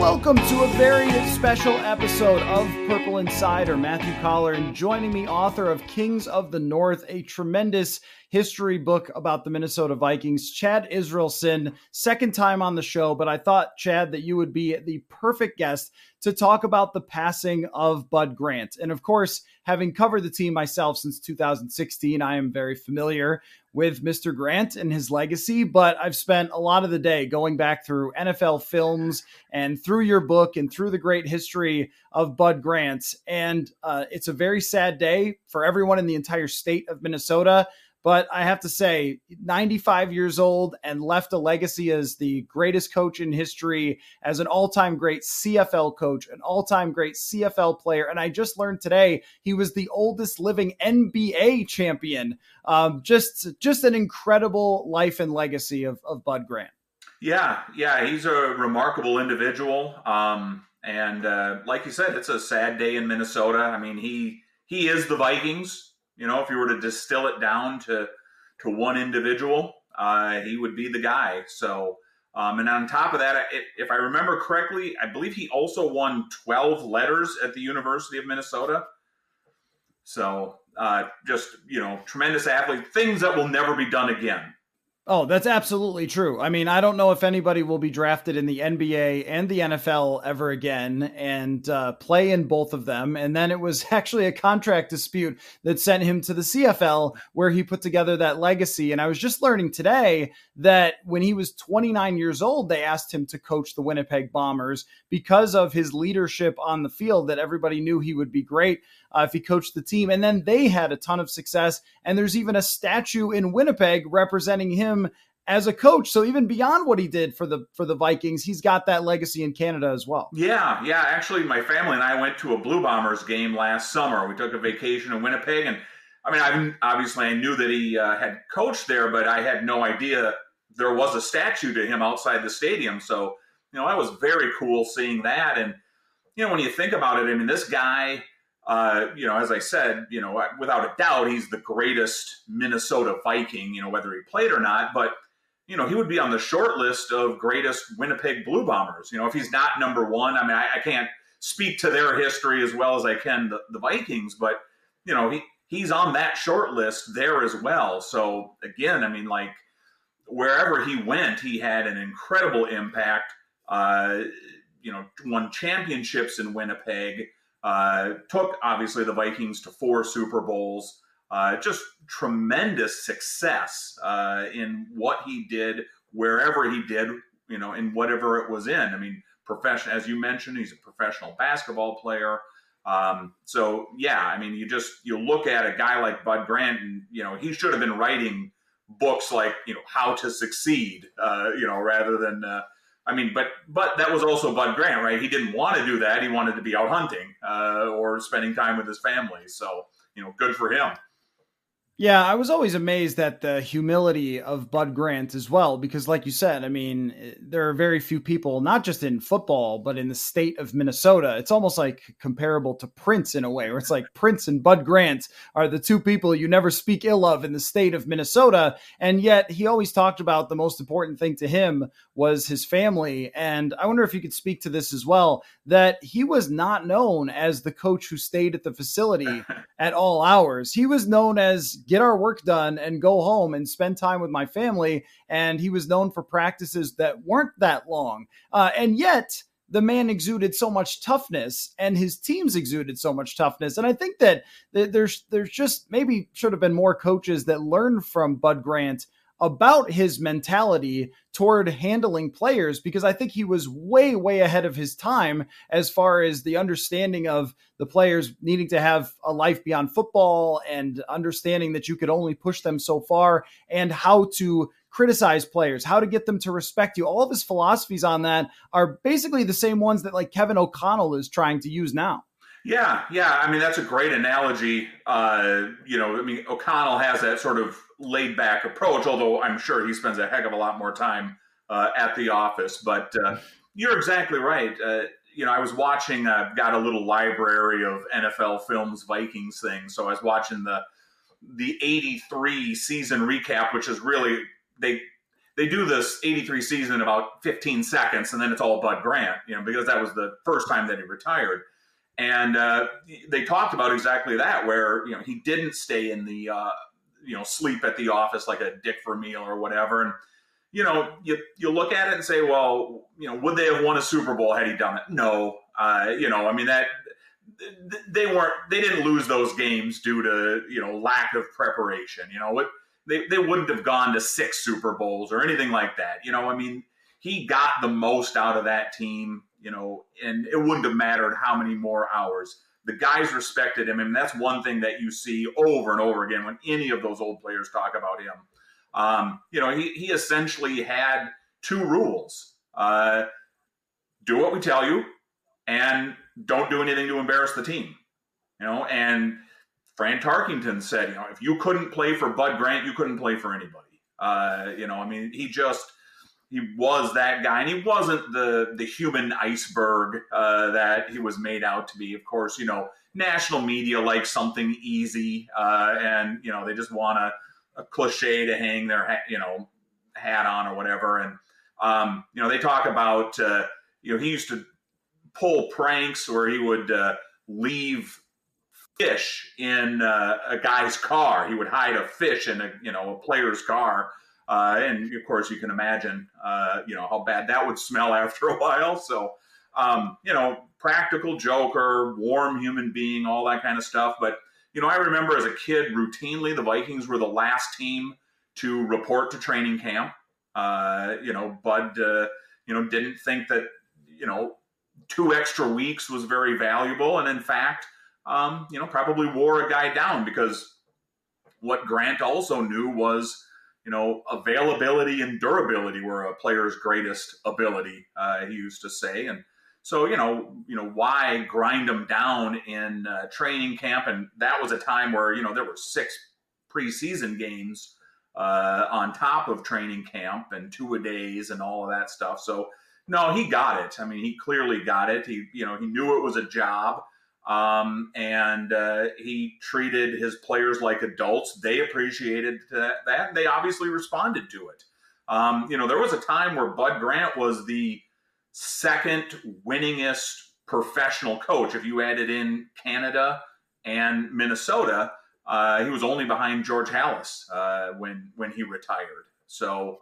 Welcome to a very special episode of Purple Insider. Matthew Collar, and joining me, author of Kings of the North, a tremendous history book about the Minnesota Vikings, Chad Israelson, second time on the show, but I thought, Chad, that you would be the perfect guest to talk about the passing of Bud Grant. And of course, having covered the team myself since 2016, I am very familiar with Mr. Grant and his legacy, but I've spent a lot of the day going back through NFL films and through your book and through the great history of Bud Grant. And it's a very sad day for everyone in the entire state of Minnesota. But I have to say, 95 years old and left a legacy as the greatest coach in history, as an all-time great CFL coach, an all-time great CFL player. And I just learned today he was the oldest living NBA champion. Just an incredible life and legacy of Bud Grant. Yeah, he's a remarkable individual. And like you said, it's a sad day in Minnesota. I mean, he is the Vikings. You know, if you were to distill it down to one individual, he would be the guy. So, and on top of that, if I remember correctly, I believe he also won 12 letters at the University of Minnesota. So just, you know, tremendous athlete, things that will never be done again. Oh, that's absolutely true. I mean, I don't know if anybody will be drafted in the NBA and the NFL ever again and play in both of them. And then it was actually a contract dispute that sent him to the CFL, where he put together that legacy. And I was just learning today that when he was 29 years old, they asked him to coach the Winnipeg Bombers because of his leadership on the field, that everybody knew he would be great if he coached the team. And then they had a ton of success. And there's even a statue in Winnipeg representing him as a coach. So even beyond what he did for the Vikings, he's got that legacy in Canada as well. Yeah. Actually, my family and I went to a Blue Bombers game last summer. We took a vacation in Winnipeg. And I mean, obviously I knew that he had coached there, but I had no idea there was a statue to him outside the stadium. So, you know, that was very cool seeing that. And, you know, when you think about it, I mean, this guy, you know, as I said, you know, without a doubt, he's the greatest Minnesota Viking, you know, whether he played or not. But, you know, he would be on the short list of greatest Winnipeg Blue Bombers. You know, if he's not number one, I mean, I can't speak to their history as well as I can the Vikings. But, you know, he's on that short list there as well. So, again, I mean, like, wherever he went, he had an incredible impact. You know, won championships in Winnipeg. Took, obviously, the Vikings to 4 Super Bowls. Just tremendous success in what he did, wherever he did, you know, in whatever it was in. I mean, as you mentioned, he's a professional basketball player. So, yeah, I mean, you look at a guy like Bud Grant, and, you know, he should have been writing books like, you know, How to Succeed, you know, rather than I mean, but that was also Bud Grant, right? He didn't want to do that. He wanted to be out hunting or spending time with his family. So, you know, good for him. Yeah, I was always amazed at the humility of Bud Grant as well, because like you said, I mean, there are very few people, not just in football, but in the state of Minnesota. It's almost like comparable to Prince in a way, where it's like Prince and Bud Grant are the two people you never speak ill of in the state of Minnesota. And yet he always talked about the most important thing to him was his family. And I wonder if you could speak to this as well, that he was not known as the coach who stayed at the facility at all hours. He was known as get our work done and go home and spend time with my family. And he was known for practices that weren't that long. And yet the man exuded so much toughness and his teams exuded so much toughness. And I think that there's just maybe should have been more coaches that learned from Bud Grant about his mentality toward handling players, because I think he was way, way ahead of his time as far as the understanding of the players needing to have a life beyond football and understanding that you could only push them so far and how to criticize players, how to get them to respect you. All of his philosophies on that are basically the same ones that like Kevin O'Connell is trying to use now. Yeah. I mean, that's a great analogy. O'Connell has that sort of laid back approach, although I'm sure he spends a heck of a lot more time at the office. But you're exactly right. I was watching, I've got a little library of NFL films, Vikings thing. So I was watching the 83 season recap, which is really, they do this 83 season in about 15 seconds, and then it's all Bud Grant, because that was the first time that he retired. And they talked about exactly that, where, he didn't stay in the, sleep at the office like a Dick Vermeil or whatever. And, you look at it and say, well, would they have won a Super Bowl had he done it? No. They didn't lose those games due to, lack of preparation. They wouldn't have gone to 6 Super Bowls or anything like that. He got the most out of that team. And it wouldn't have mattered how many more hours. The guys respected him, and that's one thing that you see over and over again when any of those old players talk about him. He essentially had 2 rules. Do what we tell you, and don't do anything to embarrass the team. And Fran Tarkington said, if you couldn't play for Bud Grant, you couldn't play for anybody. He was that guy, and he wasn't the human iceberg that he was made out to be. Of course, national media likes something easy, and they just want a cliche to hang their hat on or whatever. And they talk about he used to pull pranks where he would leave fish in a guy's car. He would hide a fish in a player's car. And of course you can imagine, how bad that would smell after a while. So, practical joker, warm human being, all that kind of stuff. But, I remember as a kid routinely, the Vikings were the last team to report to training camp. Bud, didn't think that, 2 extra weeks was very valuable. And in fact, probably wore a guy down, because what Grant also knew was, availability and durability were a player's greatest ability, he used to say. And so, why grind them down in training camp? And that was a time where, there were 6 preseason games on top of training camp and 2-a-days and all of that stuff. So, no, he got it. I mean, he clearly got it. He, he knew it was a job. He treated his players like adults. They appreciated that, and they obviously responded to it. There was a time where Bud Grant was the 2nd winningest professional coach. If you added in Canada and Minnesota, he was only behind George Halas when he retired. So,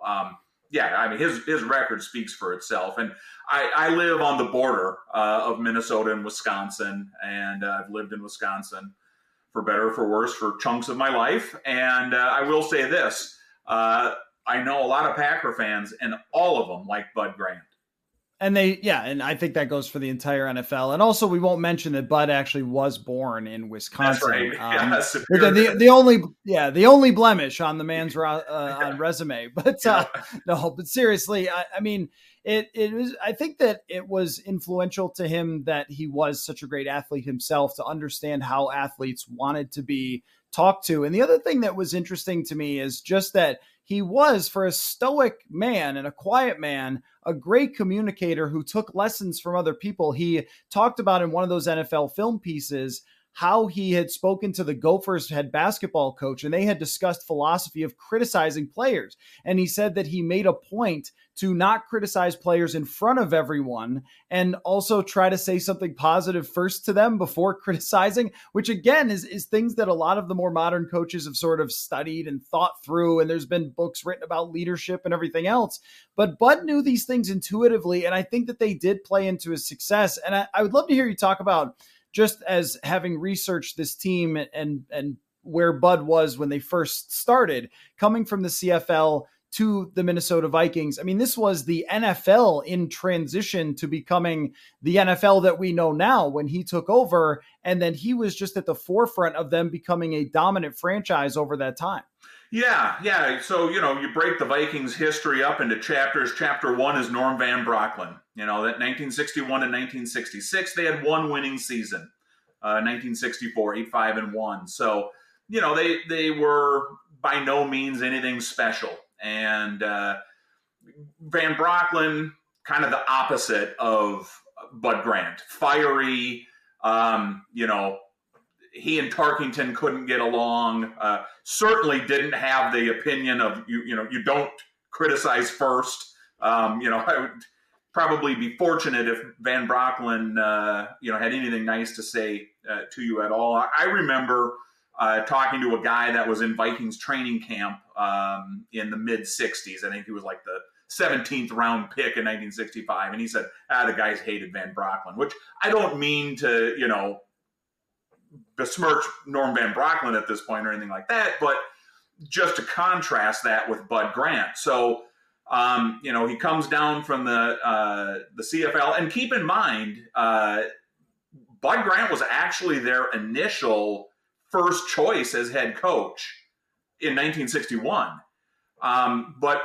his record speaks for itself. And I live on the border of Minnesota and Wisconsin, and I've lived in Wisconsin for better or for worse for chunks of my life. And I will say this, I know a lot of Packer fans, and all of them like Bud Grant. And and I think that goes for the entire NFL. And also, we won't mention that Bud actually was born in Wisconsin. That's right. The only blemish on the man's resume. But but seriously, I mean, it was. I think that it was influential to him that he was such a great athlete himself, to understand how athletes wanted to be talked to. And the other thing that was interesting to me is just that he was, for a stoic man and a quiet man, a great communicator who took lessons from other people. He talked about in one of those NFL film pieces how he had spoken to the Gophers head basketball coach, and they had discussed philosophy of criticizing players. And he said that he made a point to not criticize players in front of everyone and also try to say something positive first to them before criticizing, which again is things that a lot of the more modern coaches have sort of studied and thought through. And there's been books written about leadership and everything else. But Bud knew these things intuitively, and I think that they did play into his success. And I would love to hear you talk about, just as having researched this team and where Bud was when they first started, coming from the CFL to the Minnesota Vikings. I mean, this was the NFL in transition to becoming the NFL that we know now when he took over, and then he was just at the forefront of them becoming a dominant franchise over that time. Yeah. So, you break the Vikings history up into chapters. Chapter one is Norm Van Brocklin. That 1961 and 1966, they had one winning season. 1964, 8-5-1. So, they were by no means anything special. And Van Brocklin, kind of the opposite of Bud Grant. Fiery, he and Tarkington couldn't get along, certainly didn't have the opinion of, you don't criticize first. I would probably be fortunate if Van Brocklin, had anything nice to say to you at all. I remember talking to a guy that was in Vikings training camp in the mid-60s. I think he was like the 17th round pick in 1965. And he said, the guys hated Van Brocklin, which I don't mean to, besmirch Norm Van Brocklin at this point or anything like that, but just to contrast that with Bud Grant. So, he comes down from the CFL, and keep in mind, Bud Grant was actually their initial first choice as head coach in 1961. But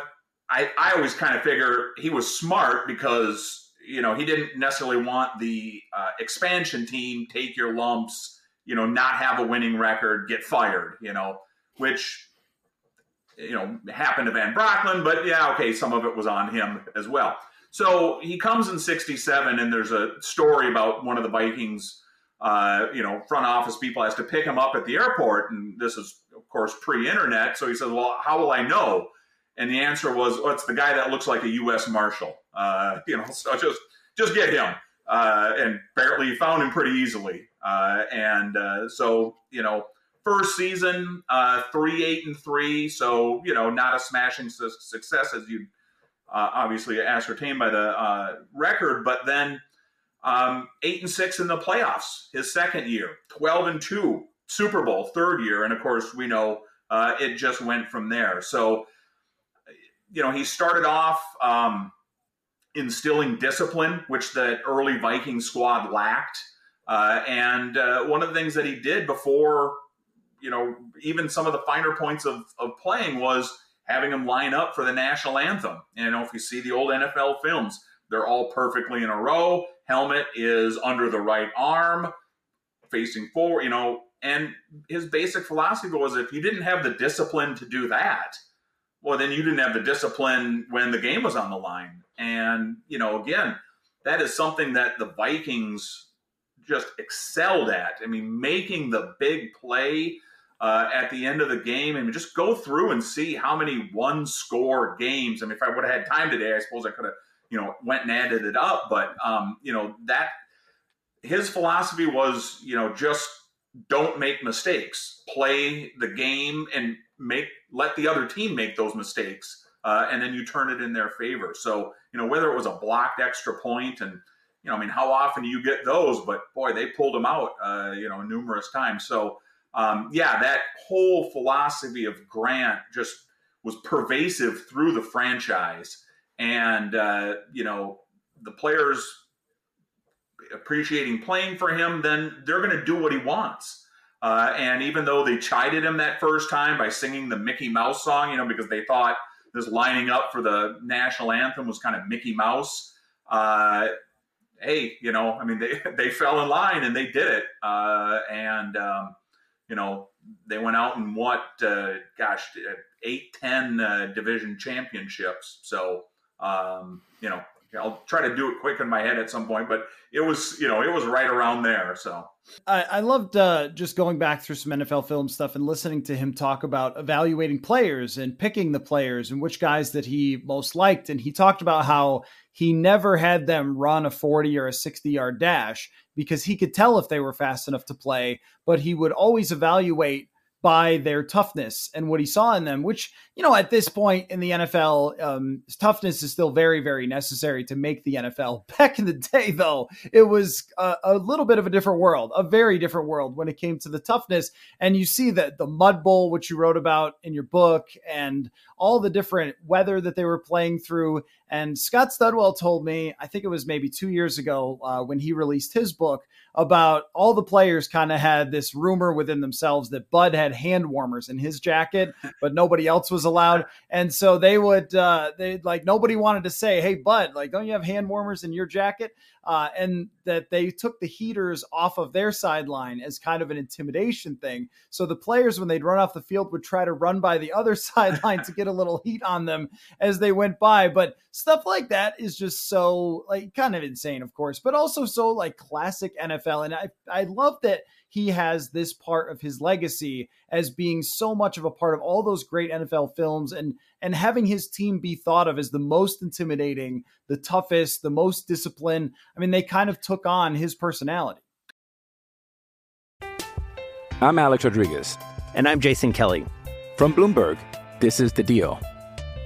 I always kind of figure he was smart because, he didn't necessarily want the expansion team, take your lumps, not have a winning record, get fired, which, happened to Van Brocklin, but some of it was on him as well. So he comes in 67, and there's a story about one of the Vikings, front office people has to pick him up at the airport. And this is, of course, pre-internet. So he says, well, how will I know? And the answer was, it's the guy that looks like a U.S. Marshal. So just get him. And apparently he found him pretty easily. So first season, 3-8-3. So, not a smashing success as you obviously ascertained by the record, but then 8-6 in the playoffs, his second year, 12-2, Super Bowl, third year. And of course we know it just went from there. So, he started off instilling discipline, which the early Viking squad lacked. And one of the things that he did before, even some of the finer points of playing was having him line up for the national anthem. And if you see the old NFL films, they're all perfectly in a row. Helmet is under the right arm, facing forward, and his basic philosophy was if you didn't have the discipline to do that, well, then you didn't have the discipline when the game was on the line. And, again, that is something that the Vikings just excelled at. I mean, making the big play at the end of the game. I mean, just go through and see how many one-score games. I mean, if I would have had time today, I suppose I could have, went and added it up. But, that his philosophy was, just don't make mistakes. Play the game and let the other team make those mistakes. And then you turn it in their favor. So, whether it was a blocked extra point and, how often do you get those? But, boy, they pulled them out, numerous times. So, that whole philosophy of Grant just was pervasive through the franchise. And, the players appreciating playing for him, then they're going to do what he wants. And even though they chided him that first time by singing the Mickey Mouse song, because they thought this lining up for the national anthem was kind of Mickey Mouse, they fell in line and they did it. They went out and won 8-10 division championships. So, I'll try to do it quick in my head at some point, but it was, you know, it was right around there. So I loved just going back through some NFL film stuff and listening to him talk about evaluating players and picking the players and which guys that he most liked. And he talked about how he never had them run a 40 or a 60-yard dash because he could tell if they were fast enough to play, but he would always evaluate by their toughness and what he saw in them, which, you know, at this point in the NFL, toughness is still very, very necessary to make the NFL. Back in the day, though, it was a little bit of a different world, a very different world when it came to the toughness. And you see that the Mud Bowl, which you wrote about in your book, and all the different weather that they were playing through. And Scott Studwell told me, I think it was maybe 2 years ago when he released his book, about all the players kind of had this rumor within themselves that Bud had hand warmers in his jacket, but nobody else was allowed. And so they would, nobody wanted to say, hey, Bud, like, don't you have hand warmers in your jacket? And that they took the heaters off of their sideline as kind of an intimidation thing. So the players, when they'd run off the field, would try to run by the other sideline to get a little heat on them as they went by. But stuff like that is just so, like, kind of insane, of course, but also so, like, classic NFL. And I love that he has this part of his legacy as being so much of a part of all those great NFL films, and having his team be thought of as the most intimidating, the toughest, the most disciplined. I mean, they kind of took on his personality. I'm Alex Rodriguez. And I'm Jason Kelly. From Bloomberg, this is The Deal.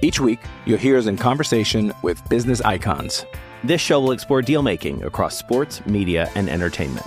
Each week, you'll hear us in conversation with business icons. This show will explore deal-making across sports, media, and entertainment.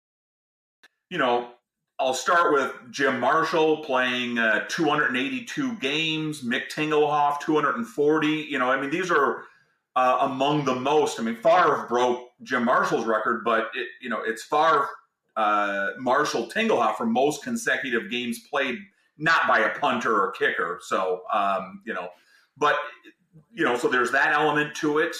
You know, I'll start with Jim Marshall playing 282 games, Mick Tingelhoff 240. You know, I mean, these are among the most. I mean, Favre broke Jim Marshall's record, but it's Favre, Marshall, Tingelhoff for most consecutive games played, not by a punter or kicker. So, so there's that element to it.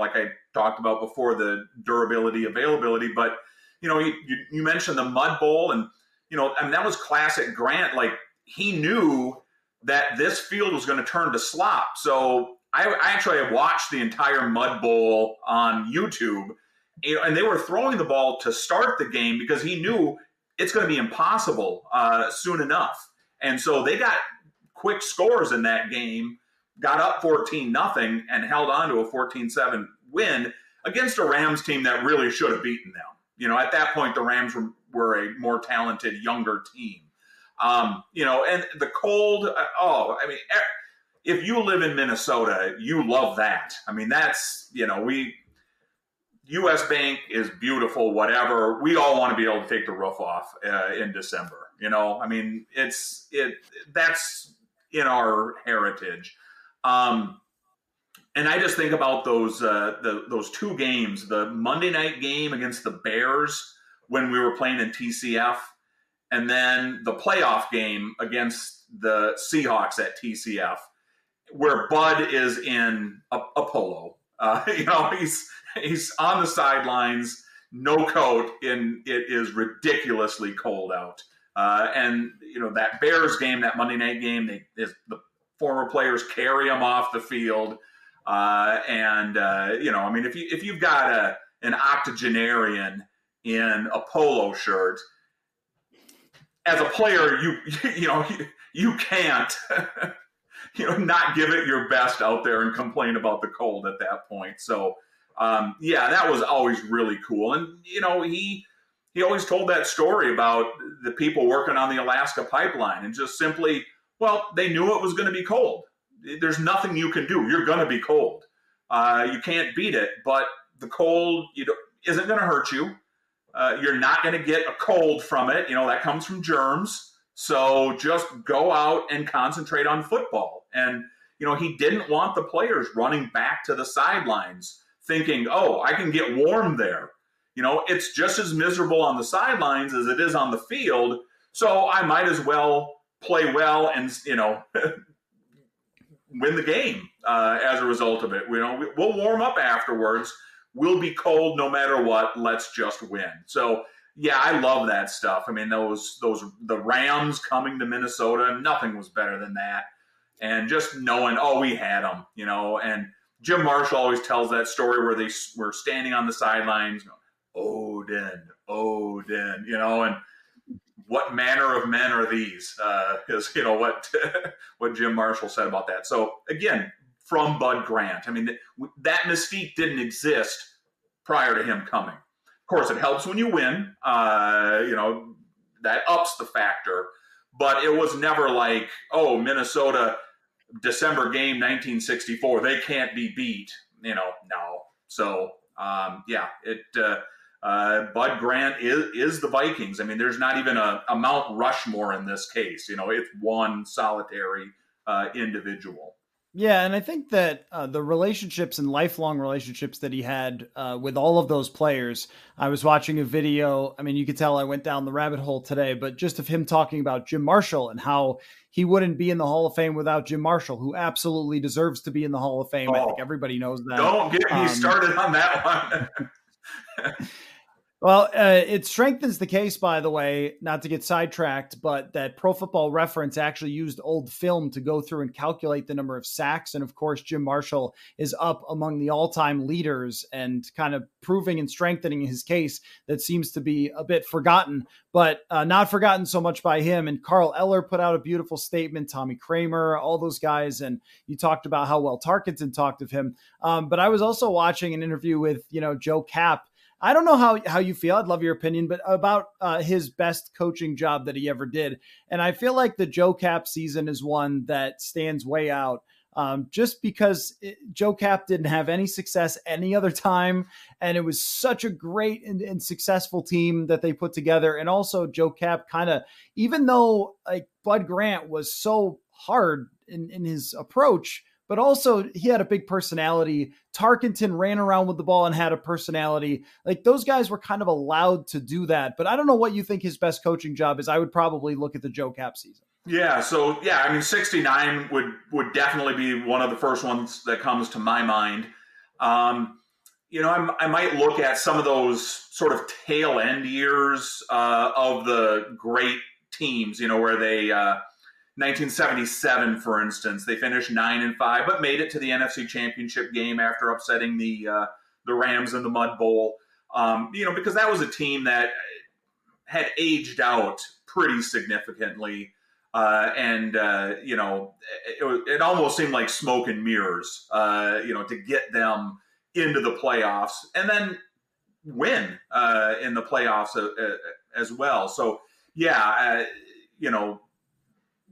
Like I talked about before, the durability, availability, but, you know, you mentioned the Mud Bowl and, you know, I mean, that was classic Grant. Like, he knew that this field was going to turn to slop. So I actually watched the entire Mud Bowl on YouTube, and they were throwing the ball to start the game because he knew it's going to be impossible soon enough. And so they got quick scores in that game, got up 14-0 and held on to a 14-7 win against a Rams team that really should have beaten them. You know, at that point, the Rams were a more talented, younger team. And the cold, if you live in Minnesota, you love that. I mean, that's, you know, U.S. Bank is beautiful, whatever. We all want to be able to take the roof off in December. You know, I mean, that's in our heritage. And I just think about those two games, the Monday night game against the Bears when we were playing in TCF, and then the playoff game against the Seahawks at TCF, where Bud is in a polo. He's on the sidelines, no coat, and it is ridiculously cold out. And that Bears game, that Monday night game, the former players carry him off the field. I mean, if you've got an octogenarian in a polo shirt, as a player, you can't not give it your best out there and complain about the cold at that point. So that was always really cool. And he always told that story about the people working on the Alaska pipeline, and just simply, well, they knew it was going to be cold. There's nothing you can do. You're going to be cold. You can't beat it, but the cold isn't going to hurt you. You're not going to get a cold from it. That comes from germs. So just go out and concentrate on football. And, he didn't want the players running back to the sidelines thinking, oh, I can get warm there. It's just as miserable on the sidelines as it is on the field. So I might as well play well and, win the game as a result of it. We'll warm up afterwards. We'll be cold no matter what. Let's just win. So, I love that stuff. I mean, the Rams coming to Minnesota, nothing was better than that. And just knowing, we had them, And Jim Marshall always tells that story where they were standing on the sidelines, Odin, and what manner of men are these? Is what Jim Marshall said about that. So again, from Bud Grant, I mean that mystique didn't exist prior to him coming. Of course, it helps when you win. That ups the factor, but it was never like, Minnesota December game 1964, they can't be beat. No. So Bud Grant is the Vikings. I mean, there's not even a Mount Rushmore in this case. It's one solitary individual. Yeah, and I think that the relationships and lifelong relationships that he had with all of those players, I was watching a video. I mean, you could tell I went down the rabbit hole today, but just of him talking about Jim Marshall and how he wouldn't be in the Hall of Fame without Jim Marshall, who absolutely deserves to be in the Hall of Fame. I think everybody knows that. Don't get me started on that one. Well, it strengthens the case, by the way, not to get sidetracked, but that Pro Football Reference actually used old film to go through and calculate the number of sacks. And of course, Jim Marshall is up among the all-time leaders and kind of proving and strengthening his case that seems to be a bit forgotten, but not forgotten so much by him. And Carl Eller put out a beautiful statement, Tommy Kramer, all those guys. And you talked about how well Tarkenton talked of him. But I was also watching an interview with, Joe Kapp. I don't know how you feel. I'd love your opinion, but about his best coaching job that he ever did. And I feel like the Joe Kapp season is one that stands way out just because Joe Kapp didn't have any success any other time. And it was such a great and successful team that they put together. And also Joe Kapp kind of, even though like Bud Grant was so hard in his approach, but also he had a big personality. Tarkenton ran around with the ball and had a personality. Like those guys were kind of allowed to do that. But I don't know what you think his best coaching job is. I would probably look at the Joe Kapp season. Yeah. So, I mean, 69 would definitely be one of the first ones that comes to my mind. I might look at some of those sort of tail end years of the great teams, where they 1977, for instance, they finished 9-5, but made it to the NFC Championship game after upsetting the Rams in the Mud Bowl. Because that was a team that had aged out pretty significantly, it almost seemed like smoke and mirrors, to get them into the playoffs and then win in the playoffs as well. So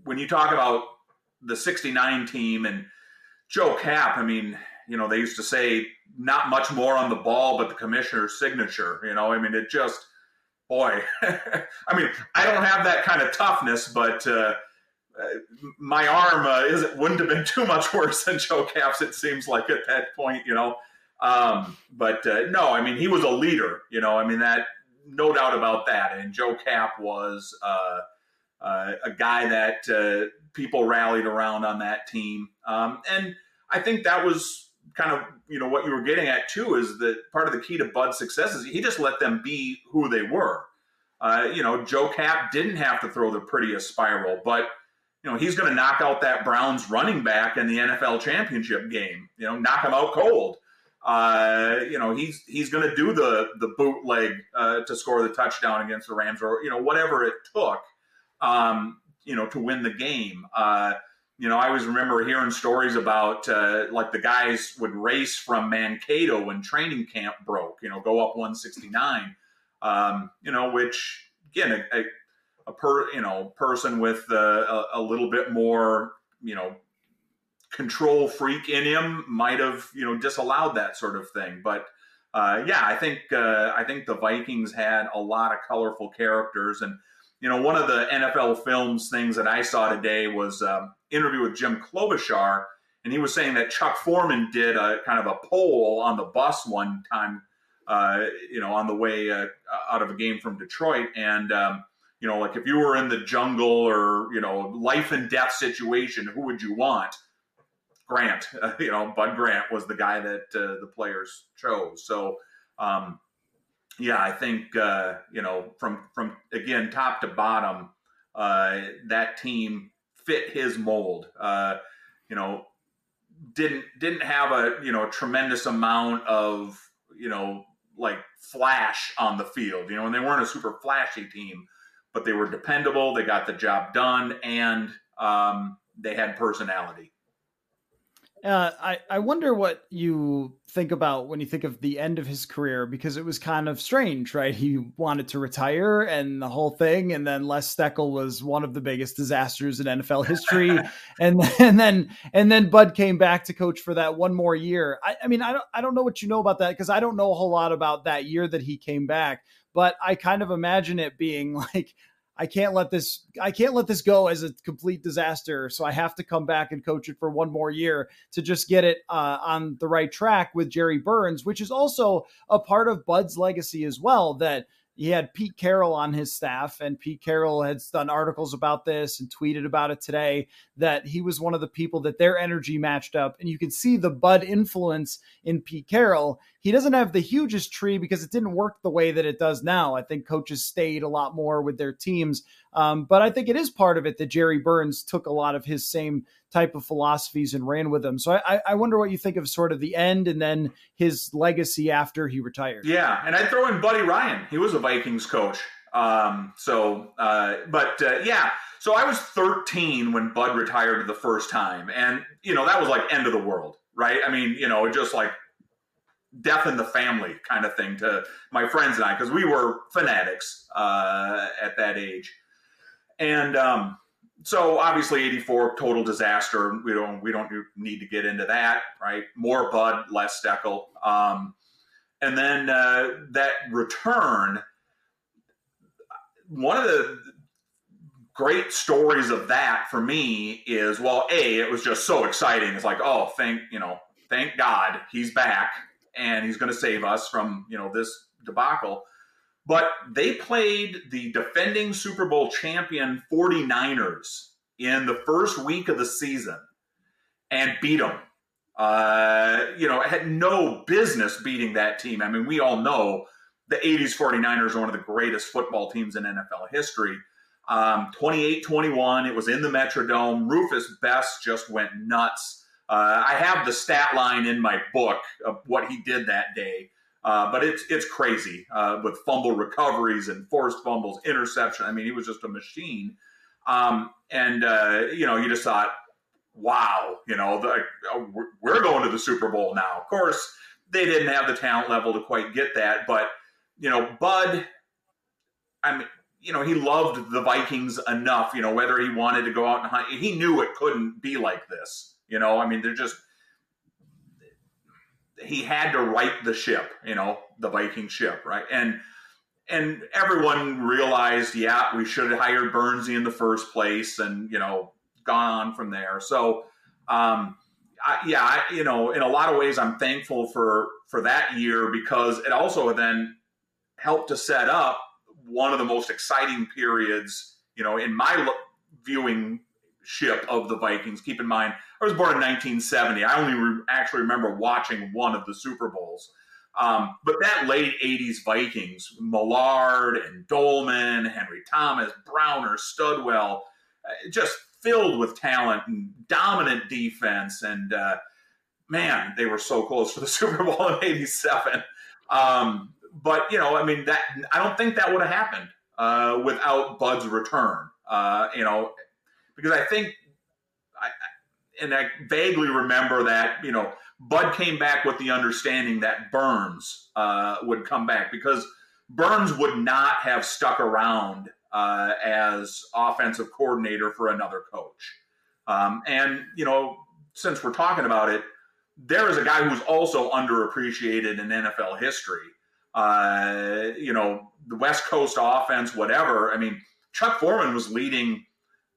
when you talk about the 69 team and Joe Kapp, I mean, they used to say not much more on the ball, but the commissioner's signature, I mean, it just, boy, I mean, I don't have that kind of toughness, but my arm wouldn't have been too much worse than Joe Kapp's, it seems like at that point, no, I mean, he was a leader, I mean, that no doubt about that. And Joe Kapp was, a guy that people rallied around on that team. And I think that was kind of, what you were getting at too, is that part of the key to Bud's success is he just let them be who they were. Joe Kapp didn't have to throw the prettiest spiral, but you know, he's going to knock out that Browns running back in the NFL championship game, you know, knock him out cold. You know, he's going to do the bootleg to score the touchdown against the Rams, or, you know, whatever it took, you know, to win the game. You know, I always remember hearing stories about like the guys would race from Mankato when training camp broke, you know, go up 169, you know, which again, a person with a little bit more, you know, control freak in him might have, you know, disallowed that sort of thing. But yeah, I think the Vikings had a lot of colorful characters. And, you know, one of the NFL Films things that I saw today was interview with Jim Klobuchar, and he was saying that Chuck Foreman did a kind of a poll on the bus one time, you know, on the way out of a game from Detroit. And, you know, like if you were in the jungle or, you know, life and death situation, who would you want? Grant, you know, Bud Grant was the guy that the players chose. So, yeah, I think, you know, from again, top to bottom, that team fit his mold, you know, didn't have a, you know, a tremendous amount of, you know, like flash on the field, you know, and they weren't a super flashy team, but they were dependable. They got the job done, and they had personality. I wonder what you think about when you think of the end of his career, because it was kind of strange, right? He wanted to retire and the whole thing. And then Les Steckel was one of the biggest disasters in NFL history. and then Bud came back to coach for that one more year. I mean, I don't know what you know about that, because I don't know a whole lot about that year that he came back, but I kind of imagine it being like, I can't let this go as a complete disaster. So I have to come back and coach it for one more year to just get it on the right track with Jerry Burns, which is also a part of Bud's legacy as well, that he had Pete Carroll on his staff, and Pete Carroll had done articles about this and tweeted about it today, that he was one of the people that their energy matched up. And you can see the Bud influence in Pete Carroll. He doesn't have the hugest tree because it didn't work the way that it does now. I think coaches stayed a lot more with their teams. But I think it is part of it that Jerry Burns took a lot of his same type of philosophies and ran with them. So I wonder what you think of sort of the end and then his legacy after he retired. Yeah. And I throw in Buddy Ryan. He was a Vikings coach. Yeah, so I was 13 when Bud retired the first time, and, you know, that was like end of the world, right? I mean, you know, just like death in the family kind of thing to my friends and I, because we were fanatics at that age. And so obviously 84, total disaster. We don't need to get into that, right? More Bud, less Steckel. And then that return, one of the great stories of that for me is, well, A, it was just so exciting. It's like, oh, thank God he's back, and he's going to save us from, you know, this debacle. But they played the defending Super Bowl champion 49ers in the first week of the season and beat them. You know, had no business beating that team. I mean, we all know the 80s 49ers are one of the greatest football teams in NFL history. 28-21, it was in the Metrodome. Rufus Best just went nuts. I have the stat line in my book of what he did that day, but it's crazy with fumble recoveries and forced fumbles, interception. I mean, he was just a machine. You know, you just thought, wow, you know, we're going to the Super Bowl now. Of course, they didn't have the talent level to quite get that, but, you know, Bud, I mean, you know, he loved the Vikings enough, you know, whether he wanted to go out and hunt, he knew it couldn't be like this. You know, I mean, they're just, he had to right the ship, you know, the Viking ship, right? And everyone realized, yeah, we should have hired Burnsy in the first place and, you know, gone on from there. So, you know, in a lot of ways, I'm thankful for that year, because it also then helped to set up one of the most exciting periods, you know, in my viewing ship of the Vikings. Keep in mind, I was born in 1970. I only actually remember watching one of the Super Bowls. But that late 80s Vikings, Millard and Dolman, Henry Thomas, Browner, Studwell, just filled with talent and dominant defense. And man, they were so close to the Super Bowl in '87. But, you know, I mean, that I don't think that would have happened without Bud's return, you know, because I think and I vaguely remember that, you know, Bud came back with the understanding that Burns would come back, because Burns would not have stuck around as offensive coordinator for another coach. And, you know, since we're talking about it, there is a guy who's also underappreciated in NFL history. You know, the West Coast offense, whatever. I mean, Chuck Foreman was leading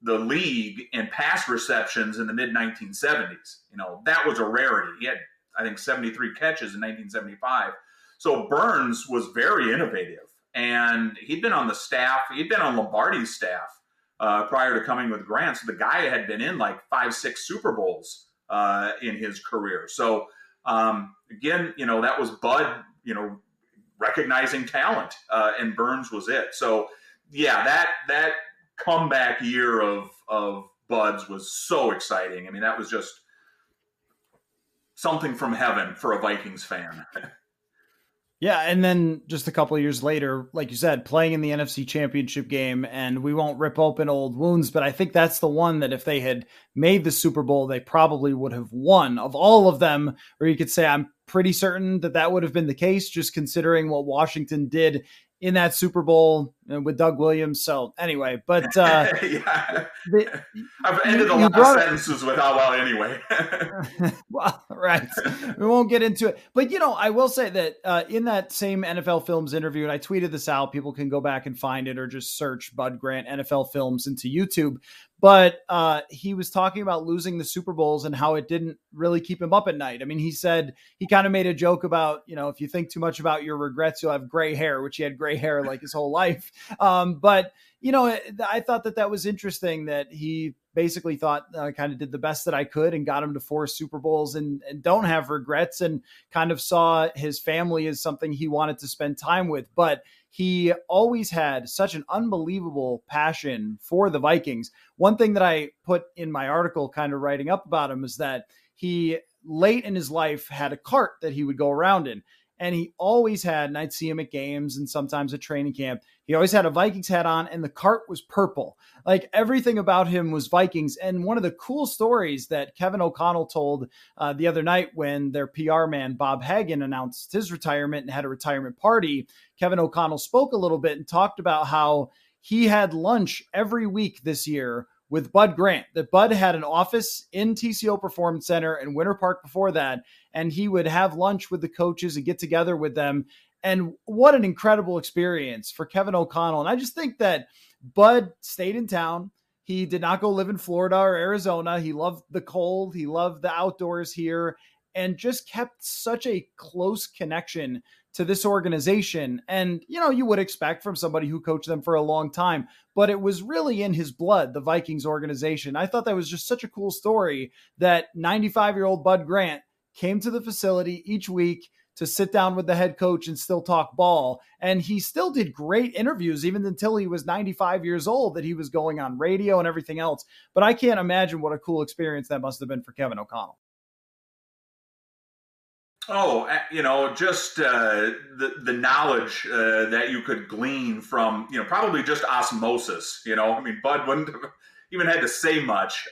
the league in pass receptions in the mid-1970s. You know, that was a rarity. He had, I think, 73 catches in 1975. So Burns was very innovative. And he'd been on the staff. He'd been on Lombardi's staff prior to coming with Grant. So the guy had been in like 5-6 Super Bowls in his career. So, again, you know, that was Bud, you know, recognizing talent, and Burns was it. So, yeah, that comeback year of Bud's was so exciting. I mean, that was just something from heaven for a Vikings fan. Yeah, and then just a couple of years later, like you said, playing in the NFC Championship game, and we won't rip open old wounds, but I think that's the one that if they had made the Super Bowl, they probably would have won. Of all of them, or you could say I'm pretty certain that would have been the case, just considering what Washington did in that Super Bowl with Doug Williams. So anyway, but yeah. I've ended the last sentences with "oh well" anyway. Well, right. We won't get into it, but you know, I will say that in that same NFL Films interview, and I tweeted this out, people can go back and find it or just search Bud Grant NFL Films into YouTube. But he was talking about losing the Super Bowls and how it didn't really keep him up at night. I mean, he said he kind of made a joke about, you know, if you think too much about your regrets, you'll have gray hair, which he had gray hair like his whole life. But, you know, I thought that was interesting that he basically thought I kind of did the best that I could and got him to 4 Super Bowls and don't have regrets, and kind of saw his family as something he wanted to spend time with. But he always had such an unbelievable passion for the Vikings. One thing that I put in my article kind of writing up about him is that he, late in his life, had a cart that he would go around in. And he always had, and I'd see him at games and sometimes at training camp, he always had a Vikings hat on and the cart was purple. Like everything about him was Vikings. And one of the cool stories that Kevin O'Connell told the other night when their PR man, Bob Hagan, announced his retirement and had a retirement party, Kevin O'Connell spoke a little bit and talked about how he had lunch every week this year with Bud Grant, that Bud had an office in TCO Performance Center in Winter Park before that, and he would have lunch with the coaches and get together with them. And what an incredible experience for Kevin O'Connell. And I just think that Bud stayed in town. He did not go live in Florida or Arizona. He loved the cold. He loved the outdoors here, and just kept such a close connection to this organization. And, you know, you would expect from somebody who coached them for a long time, but it was really in his blood, the Vikings organization. I thought that was just such a cool story that 95-year-old Bud Grant came to the facility each week to sit down with the head coach and still talk ball. And he still did great interviews, even until he was 95 years old, that he was going on radio and everything else. But I can't imagine what a cool experience that must have been for Kevin O'Connell. Oh, you know, just the knowledge that you could glean from, you know, probably just osmosis, you know. I mean, Bud wouldn't have even had to say much.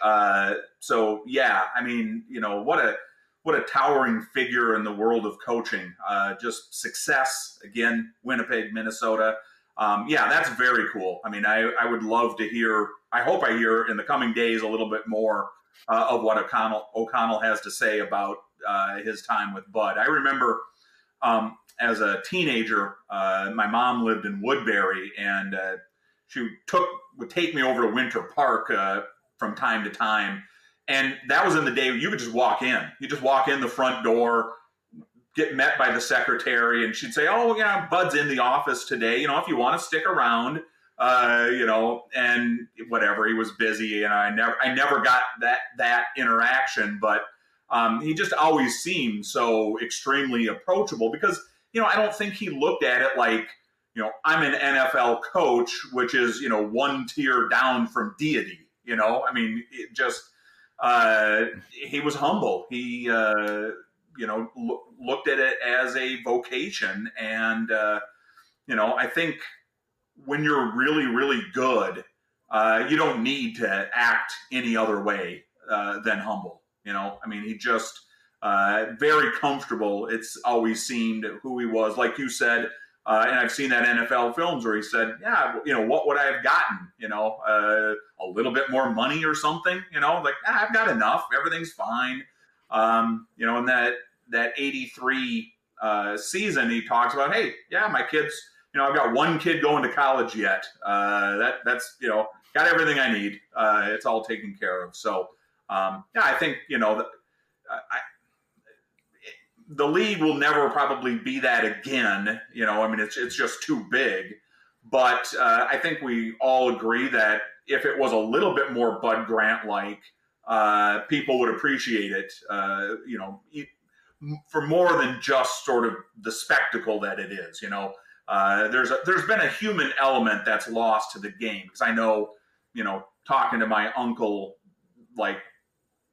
So, yeah, I mean, you know, what a towering figure in the world of coaching. Just success, again, Winnipeg, Minnesota. Yeah, that's very cool. I mean, I would love to hear, I hope I hear in the coming days a little bit more of what O'Connell has to say about his time with Bud. I remember as a teenager, my mom lived in Woodbury, and she would take me over to Winter Park from time to time. And that was in the day you could just walk in. You just walk in the front door, get met by the secretary, and she'd say, "Oh, yeah, Bud's in the office today. You know, if you want to stick around, you know," and whatever. He was busy, and I never got that interaction, but he just always seemed so extremely approachable, because, you know, I don't think he looked at it like, you know, I'm an NFL coach, which is, you know, one tier down from deity. You know, I mean, it just he was humble. He, you know, looked at it as a vocation. And, you know, I think when you're really, really good, you don't need to act any other way than humble. You know, I mean, he just very comfortable. It's always seemed who he was, like you said. And I've seen that in NFL films where he said, yeah, you know, what would I have gotten? You know, a little bit more money or something, you know, like I've got enough. Everything's fine. You know, in that 83 season, he talks about, hey, yeah, my kids, you know, I've got one kid going to college yet. That's, you know, got everything I need. It's all taken care of. So, yeah, I think, you know, the league will never probably be that again. You know, I mean, it's just too big. But I think we all agree that if it was a little bit more Bud Grant-like, people would appreciate it, you know, for more than just sort of the spectacle that it is. You know, there's been a human element that's lost to the game. Because I know, you know, talking to my uncle, like,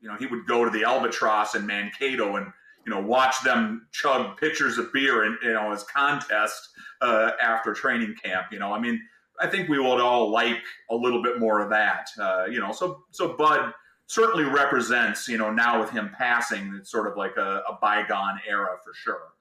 you know, he would go to the Albatross in Mankato and, you know, watch them chug pitchers of beer and, you know, as contest after training camp. You know, I mean, I think we would all like a little bit more of that. You know, so Bud certainly represents, you know, now with him passing, it's sort of like a bygone era for sure.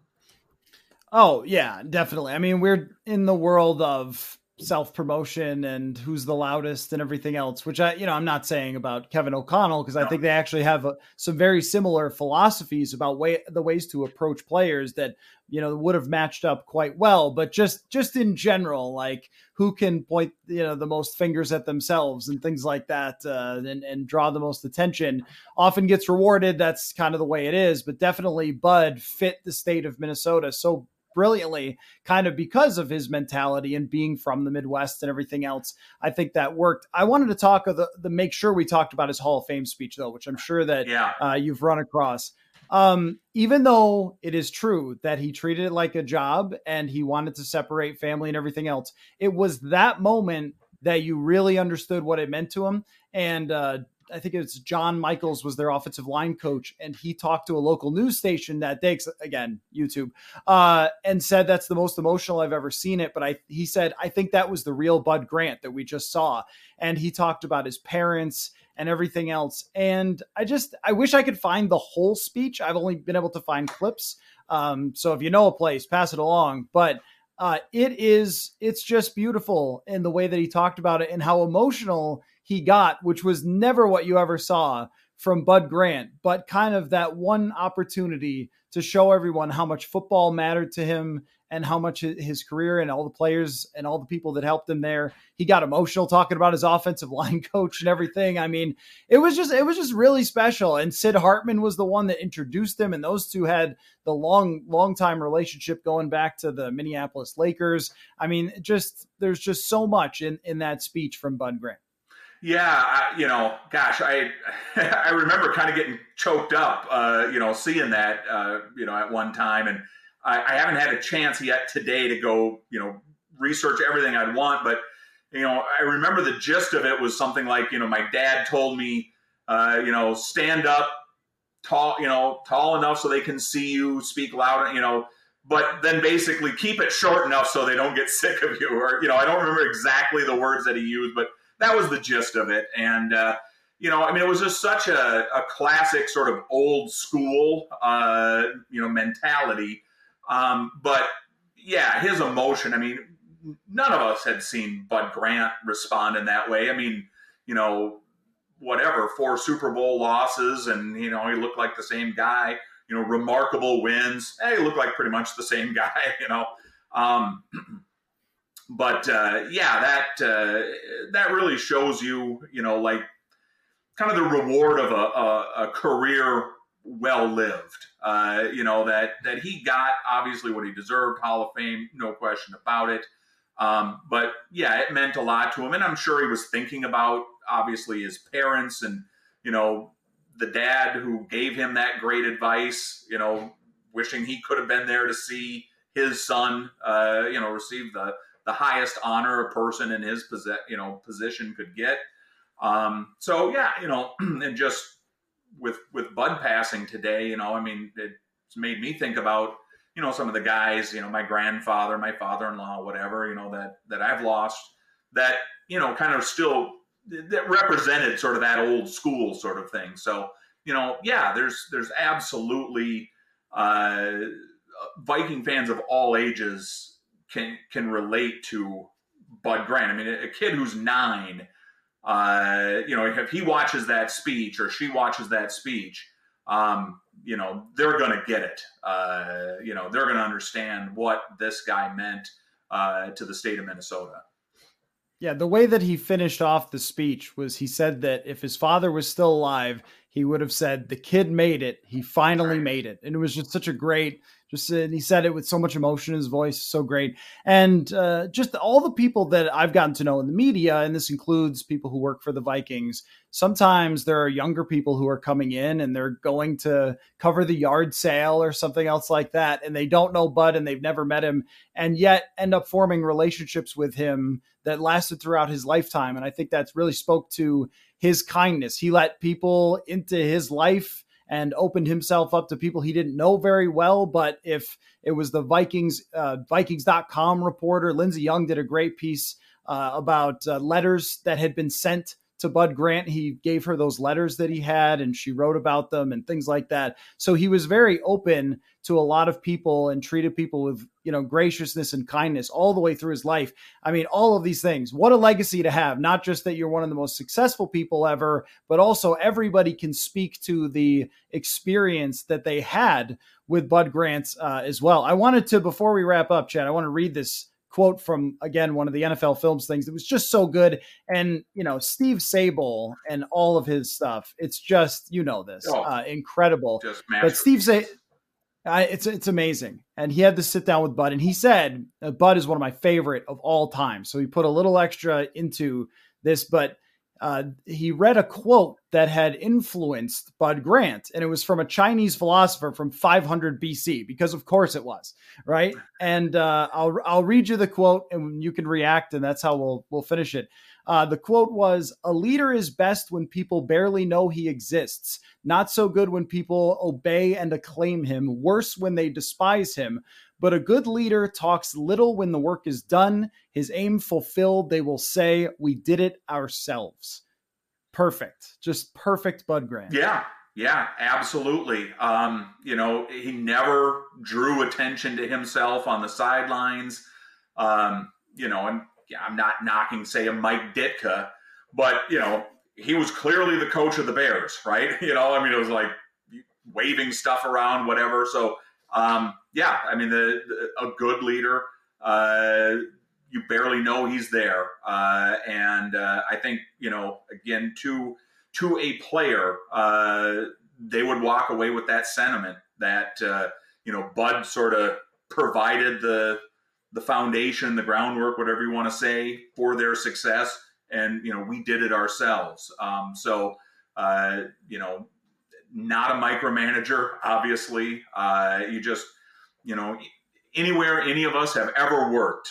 Oh yeah, definitely. I mean, we're in the world of self-promotion and who's the loudest and everything else, which I, you know, I'm not saying about Kevin O'Connell, because I think they actually have some very similar philosophies about the ways to approach players that, you know, would have matched up quite well. But just in general, like who can point, you know, the most fingers at themselves and things like that, and draw the most attention often gets rewarded. That's kind of the way it is, but definitely Bud fit the state of Minnesota so brilliantly, kind of because of his mentality and being from the Midwest and everything else. I think that worked. I wanted to talk of make sure we talked about his Hall of Fame speech though, which I'm sure that you've run across. Even though it is true that he treated it like a job and he wanted to separate family and everything else, it was that moment that you really understood what it meant to him. And, I think it's John Michaels was their offensive line coach. And he talked to a local news station that day, again, YouTube, and said, that's the most emotional I've ever seen it. But he said, I think that was the real Bud Grant that we just saw. And he talked about his parents and everything else. And I wish I could find the whole speech. I've only been able to find clips. So if you know a place, pass it along, but it's just beautiful in the way that he talked about it and how emotional he got, which was never what you ever saw from Bud Grant, but kind of that one opportunity to show everyone how much football mattered to him and how much his career and all the players and all the people that helped him there. He got emotional talking about his offensive line coach and everything. I mean, it was just really special. And Sid Hartman was the one that introduced him. And those two had the long, long time relationship going back to the Minneapolis Lakers. I mean, there's just so much in that speech from Bud Grant. Yeah, I remember kind of getting choked up, you know, seeing that, you know, at one time. And I haven't had a chance yet today to go, you know, research everything I'd want. But, you know, I remember the gist of it was something like, you know, my dad told me, you know, stand up tall, you know, tall enough so they can see you, speak loud, you know, but then basically keep it short enough so they don't get sick of you. Or, you know, I don't remember exactly the words that he used, but that was the gist of it. And, you know, I mean, it was just such a classic sort of old school, you know, mentality. But, yeah, his emotion, I mean, none of us had seen Bud Grant respond in that way. I mean, you know, whatever, 4 Super Bowl losses and, you know, he looked like the same guy, you know, remarkable wins. He looked like pretty much the same guy, you know. But, yeah, that really shows you, you know, like kind of the reward of a career well lived, you know, that he got obviously what he deserved, Hall of Fame, no question about it. But yeah, it meant a lot to him. And I'm sure he was thinking about obviously his parents and, you know, the dad who gave him that great advice, you know, wishing he could have been there to see his son, you know, receive the highest honor a person in his position could get. So yeah, you know, and just with Bud passing today, you know, I mean, it's made me think about, you know, some of the guys, you know, my grandfather, my father-in-law, whatever, you know, that I've lost that, you know, kind of still that represented sort of that old school sort of thing. So, you know, yeah, there's absolutely, Viking fans of all ages can relate to Bud Grant. I mean, a kid who's 9, you know, if he watches that speech or she watches that speech, you know, they're going to get it. You know, they're going to understand what this guy meant to the state of Minnesota. Yeah, the way that he finished off the speech was he said that if his father was still alive, he would have said, "The kid made it. He finally made it." And it was just such a great, and he said it with so much emotion in his voice. So great. And just all the people that I've gotten to know in the media, and this includes people who work for the Vikings, sometimes there are younger people who are coming in and they're going to cover the yard sale or something else like that. And they don't know Bud and they've never met him and yet end up forming relationships with him that lasted throughout his lifetime. And I think that's really spoke to his kindness. He let people into his life and opened himself up to people he didn't know very well. But if it was the Vikings, Vikings.com reporter, Lindsey Young did a great piece about letters that had been sent to Bud Grant. He gave her those letters that he had and she wrote about them and things like that. So he was very open to a lot of people and treated people with, you know, graciousness and kindness all the way through his life. I mean, all of these things, what a legacy to have, not just that you're one of the most successful people ever, but also everybody can speak to the experience that they had with Bud Grant as well. I wanted to, before we wrap up, Chad, I want to read this quote from, again, one of the NFL Films things. It was just so good. And, you know, Steve Sable and all of his stuff, it's just, you know, this incredible. But Steve Sable, it's amazing. And he had to sit down with Bud and he said, Bud is one of my favorite of all time. So he put a little extra into this, but he read a quote that had influenced Bud Grant, and it was from a Chinese philosopher from 500 BC, because of course it was, right? And I'll read you the quote and you can react, and that's how we'll finish it. The quote was, "A leader is best when people barely know he exists. Not so good when people obey and acclaim him. Worse when they despise him. But a good leader talks little when the work is done, his aim fulfilled. They will say, 'We did it ourselves.'" Perfect. Just perfect Bud Grant. Yeah, absolutely. You know, he never drew attention to himself on the sidelines. You know, and yeah, I'm not knocking, say, a Mike Ditka, but, you know, he was clearly the coach of the Bears, right? You know, I mean, it was like waving stuff around, whatever. So, yeah, I mean, a good leader, you barely know he's there. And I think, you know, again, to a player, they would walk away with that sentiment that, you know, Bud sort of provided the foundation, the groundwork, whatever you want to say, for their success. And, you know, we did it ourselves. So, you know, not a micromanager, obviously. You just, you know, anywhere any of us have ever worked,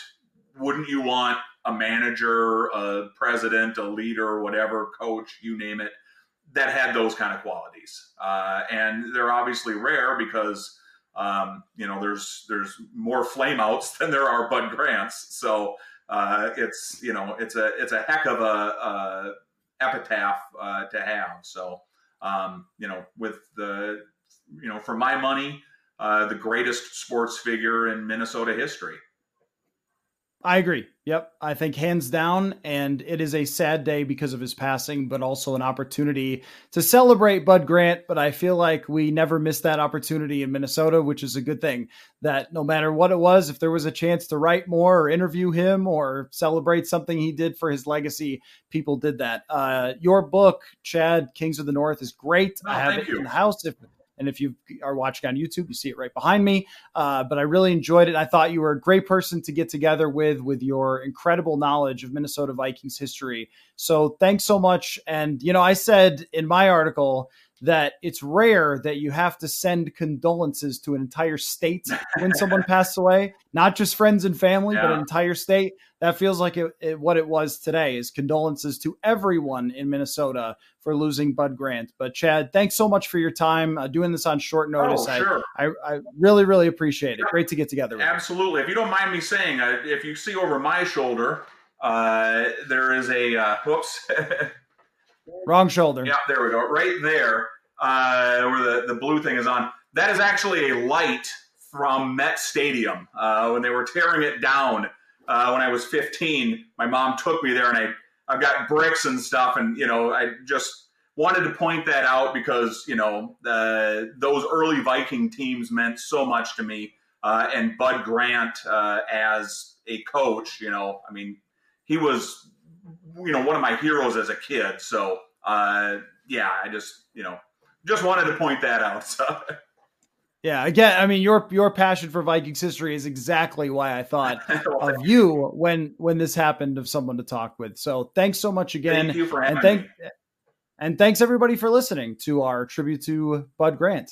wouldn't you want a manager, a president, a leader, whatever, coach, you name it, that had those kind of qualities? And they're obviously rare because, you know, there's more flameouts than there are Bud Grants. So it's, you know, it's a heck of a epitaph to have. So. You know, with the, you know, for my money, the greatest sports figure in Minnesota history. I agree. Yep. I think hands down. And it is a sad day because of his passing, but also an opportunity to celebrate Bud Grant. But I feel like we never missed that opportunity in Minnesota, which is a good thing, that no matter what it was, if there was a chance to write more or interview him or celebrate something he did for his legacy, people did that. Your book, Chad, Kings of the North, is great. Oh, I have it in the house. And if you are watching on YouTube, you see it right behind me. But I really enjoyed it. I thought you were a great person to get together with your incredible knowledge of Minnesota Vikings history. So thanks so much. And, you know, I said in my article that it's rare that you have to send condolences to an entire state when someone passed away, not just friends and family, but an entire state. That feels like what it was today, is condolences to everyone in Minnesota for losing Bud Grant. But Chad, thanks so much for your time doing this on short notice. I really, really appreciate it. Great to get together with you. Absolutely. If you don't mind me saying, if you see over my shoulder, there is a, whoops. Wrong shoulder. Yeah, there we go. Right there where the blue thing is on. That is actually a light from Met Stadium. When they were tearing it down when I was 15, my mom took me there, and I've got bricks and stuff. And, you know, I just wanted to point that out because, you know, those early Viking teams meant so much to me. And Bud Grant as a coach, you know, I mean, he was – you know, one of my heroes as a kid. So, I just wanted to point that out. So. Yeah. Again, I mean, your passion for Vikings history is exactly why I thought of you when this happened, of someone to talk with. So thanks so much again. Thank you for having me. And thanks everybody for listening to our tribute to Bud Grant.